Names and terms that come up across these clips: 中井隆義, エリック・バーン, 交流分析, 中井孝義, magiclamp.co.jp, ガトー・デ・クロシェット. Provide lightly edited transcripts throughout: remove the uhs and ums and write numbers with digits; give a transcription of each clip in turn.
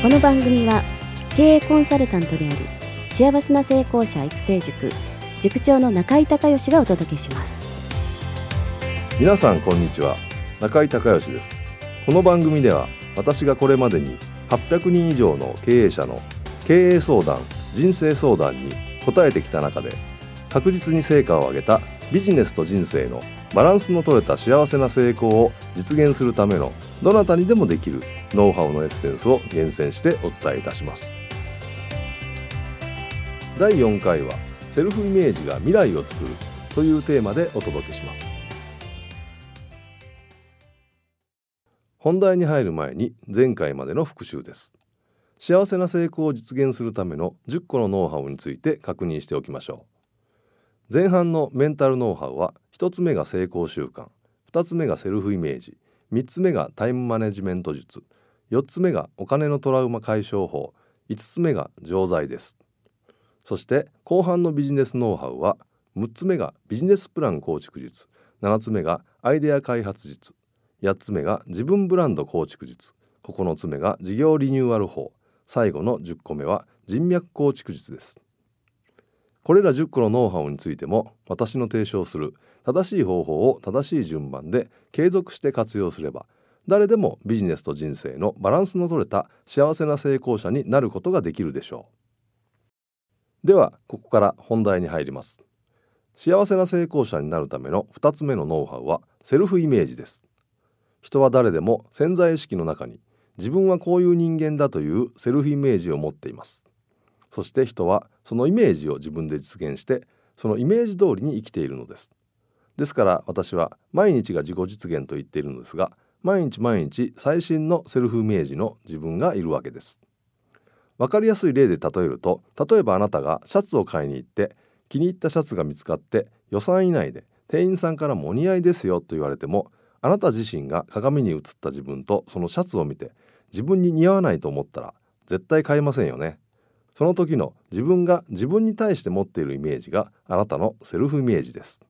この番組は経営コンサルタントである幸せな成功者育成塾塾長の中井孝義がお届けします。皆さんこんにちは、中井孝義です。この番組では私がこれまでに800人以上の経営者の経営相談、人生相談に答えてきた中で確実に成果を上げたビジネスと人生のバランスの取れた幸せな成功を実現するためのどなたにでもできるノウハウのエッセンスを厳選してお伝えいたします。第4回はセルフイメージが未来を作るというテーマでお届けします。本題に入る前に前回までの復習です。幸せな成功を実現するための10個のノウハウについて確認しておきましょう。前半のメンタルノウハウは、1つ目が成功習慣、2つ目がセルフイメージ、3つ目がタイムマネジメント術、4つ目がお金のトラウマ解消法、5つ目が錠剤です。そして後半のビジネスノウハウは、6つ目がビジネスプラン構築術、7つ目がアイデア開発術、8つ目が自分ブランド構築術、9つ目が事業リニューアル法、最後の10個目は人脈構築術です。これら10個のノウハウについても、私の提唱する正しい方法を正しい順番で継続して活用すれば、誰でもビジネスと人生のバランスの取れた幸せな成功者になることができるでしょう。ではここから本題に入ります。幸せな成功者になるための2つ目のノウハウはセルフイメージです。人は誰でも潜在意識の中に自分はこういう人間だというセルフイメージを持っています。そして人はそのイメージを自分で実現して、そのイメージ通りに生きているのです。ですから私は毎日が自己実現と言っているのですが、毎日毎日最新のセルフイメージの自分がいるわけです。わかりやすい例で例えると、例えばあなたがシャツを買いに行って気に入ったシャツが見つかって、予算以内で店員さんからもお似合いですよと言われても、あなた自身が鏡に映った自分とそのシャツを見て自分に似合わないと思ったら絶対買いませんよね。その時の自分が自分に対して持っているイメージがあなたのセルフイメージです。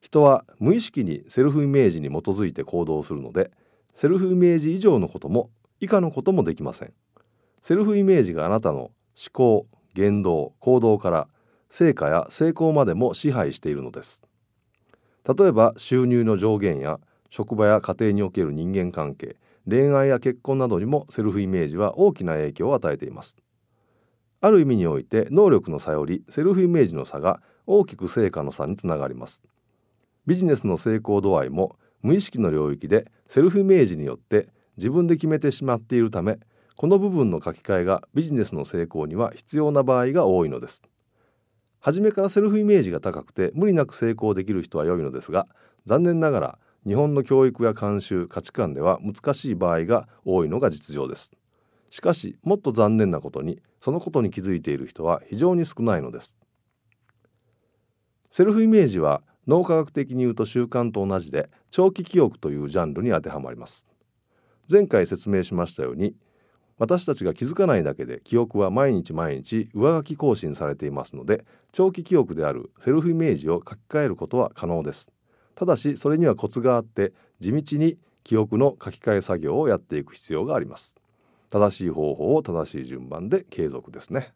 人は無意識にセルフイメージに基づいて行動するので、セルフイメージ以上のことも以下のこともできません。セルフイメージがあなたの思考、言動、行動から成果や成功までも支配しているのです。例えば収入の上限や職場や家庭における人間関係、恋愛や結婚などにもセルフイメージは大きな影響を与えています。ある意味において能力の差よりセルフイメージの差が大きく成果の差につながります。ビジネスの成功度合いも無意識の領域でセルフイメージによって自分で決めてしまっているため、この部分の書き換えがビジネスの成功には必要な場合が多いのです。初めからセルフイメージが高くて無理なく成功できる人は良いのですが、残念ながら日本の教育や慣習、価値観では難しい場合が多いのが実情です。しかしもっと残念なことに、そのことに気づいている人は非常に少ないのです。セルフイメージは脳科学的に言うと習慣と同じで、長期記憶というジャンルに当てはまります。前回説明しましたように、私たちが気づかないだけで記憶は毎日毎日上書き更新されていますので、長期記憶であるセルフイメージを書き換えることは可能です。ただしそれにはコツがあって、地道に記憶の書き換え作業をやっていく必要があります。正しい方法を正しい順番で継続ですね。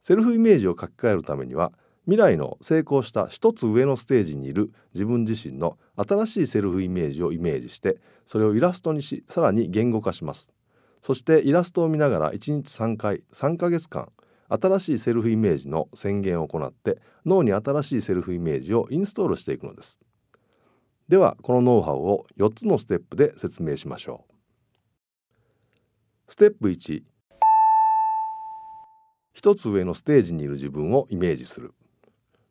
セルフイメージを書き換えるためには、未来の成功した一つ上のステージにいる自分自身の新しいセルフイメージをイメージして、それをイラストにし、さらに言語化します。そしてイラストを見ながら1日3回3ヶ月間新しいセルフイメージの宣言を行って、脳に新しいセルフイメージをインストールしていくのです。ではこのノウハウを4つのステップで説明しましょう。ステップ1、一つ上のステージにいる自分をイメージする。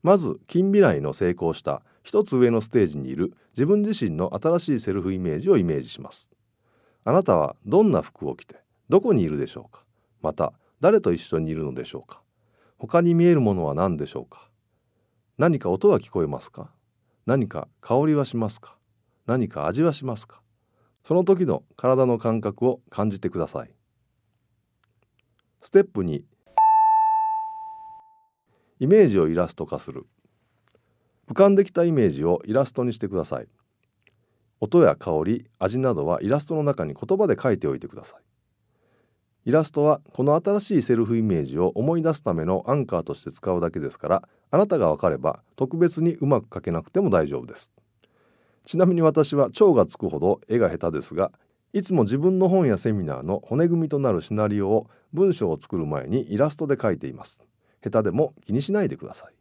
まず近未来の成功した一つ上のステージにいる自分自身の新しいセルフイメージをイメージします。あなたはどんな服を着てどこにいるでしょうか。また誰と一緒にいるのでしょうか。他に見えるものは何でしょうか。何か音は聞こえますか。何か香りはしますか。何か味はしますか。その時の体の感覚を感じてください。ステップ2、イメージをイラスト化する。浮かんできたイメージをイラストにしてください。音や香り、味などはイラストの中に言葉で書いておいてください。イラストはこの新しいセルフイメージを思い出すためのアンカーとして使うだけですから、あなたが分かれば特別にうまく描けなくても大丈夫です。ちなみに私は超がつくほど絵が下手ですが、いつも自分の本やセミナーの骨組みとなるシナリオを文章を作る前にイラストで書いています。下手でも気にしないでください。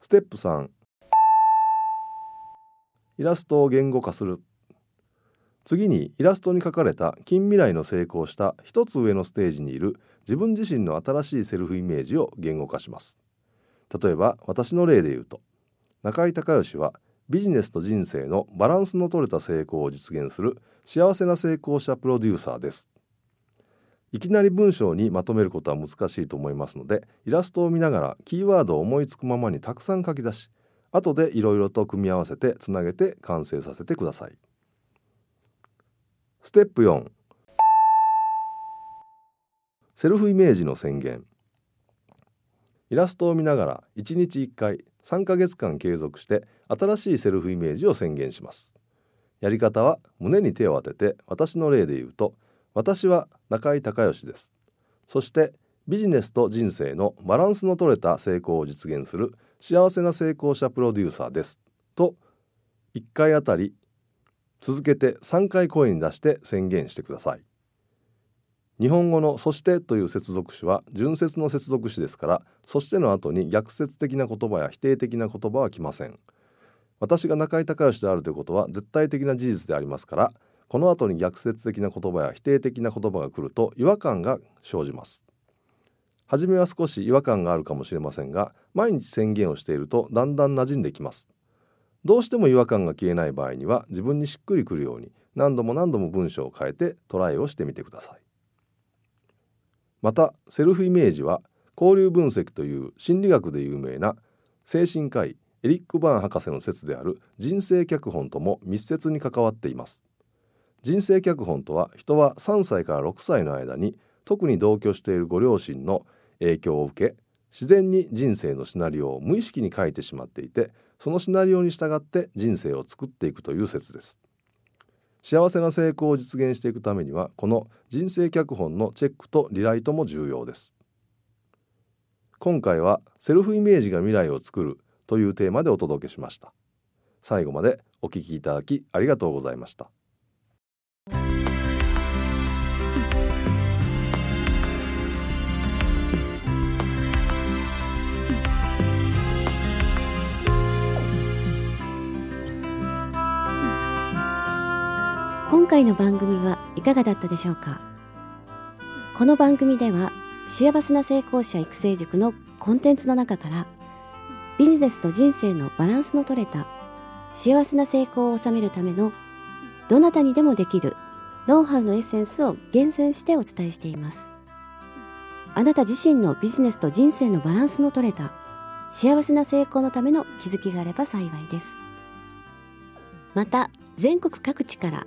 ステップ3、イラストを言語化する。次にイラストに書かれた近未来の成功した一つ上のステージにいる自分自身の新しいセルフイメージを言語化します。例えば私の例で言うと、中井隆義はビジネスと人生のバランスの取れた成功を実現する幸せな成功者プロデューサーです。いきなり文章にまとめることは難しいと思いますので、イラストを見ながらキーワードを思いつくままにたくさん書き出し、後でいろいろと組み合わせてつなげて完成させてください。ステップ4、セルフイメージの宣言。イラストを見ながら1日1回3ヶ月間継続して新しいセルフイメージを宣言します。やり方は胸に手を当てて、私の例で言うと、私は中井隆義です。そしてビジネスと人生のバランスの取れた成功を実現する幸せな成功者プロデューサーです、と1回あたり続けて3回声に出して宣言してください。日本語のそしてという接続詞は準接の接続詞ですから、そしての後に逆接的な言葉や否定的な言葉は来ません。私が中井隆義であるということは絶対的な事実でありますから、この後に逆説的な言葉や否定的な言葉が来ると違和感が生じます。はじめは少し違和感があるかもしれませんが、毎日宣言をしているとだんだん馴染んできます。どうしても違和感が消えない場合には、自分にしっくりくるように何度も文章を変えてトライをしてみてください。また、セルフイメージは交流分析という心理学で有名な精神科医エリック・バーン博士の説である人生脚本とも密接に関わっています。人生脚本とは、人は3歳から6歳の間に特に同居しているご両親の影響を受け、自然に人生のシナリオを無意識に書いてしまっていて、そのシナリオに従って人生を作っていくという説です。幸せな成功を実現していくためには、この人生脚本のチェックとリライトも重要です。今回はセルフイメージが未来を作るというテーマでお届けしました。最後までお聞きいただきありがとうございました。今回の番組はいかがだったでしょうか。この番組では幸せな成功者育成塾のコンテンツの中から、ビジネスと人生のバランスの取れた幸せな成功を収めるためのどなたにでもできるノウハウのエッセンスを厳選してお伝えしています。あなた自身のビジネスと人生のバランスの取れた幸せな成功のための気づきがあれば幸いです。また全国各地から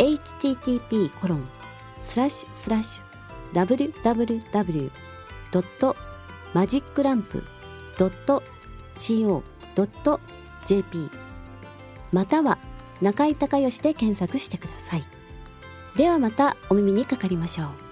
http://www.magiclamp.co.jp または中井隆義で検索してください。ではまたお耳にかかりましょう。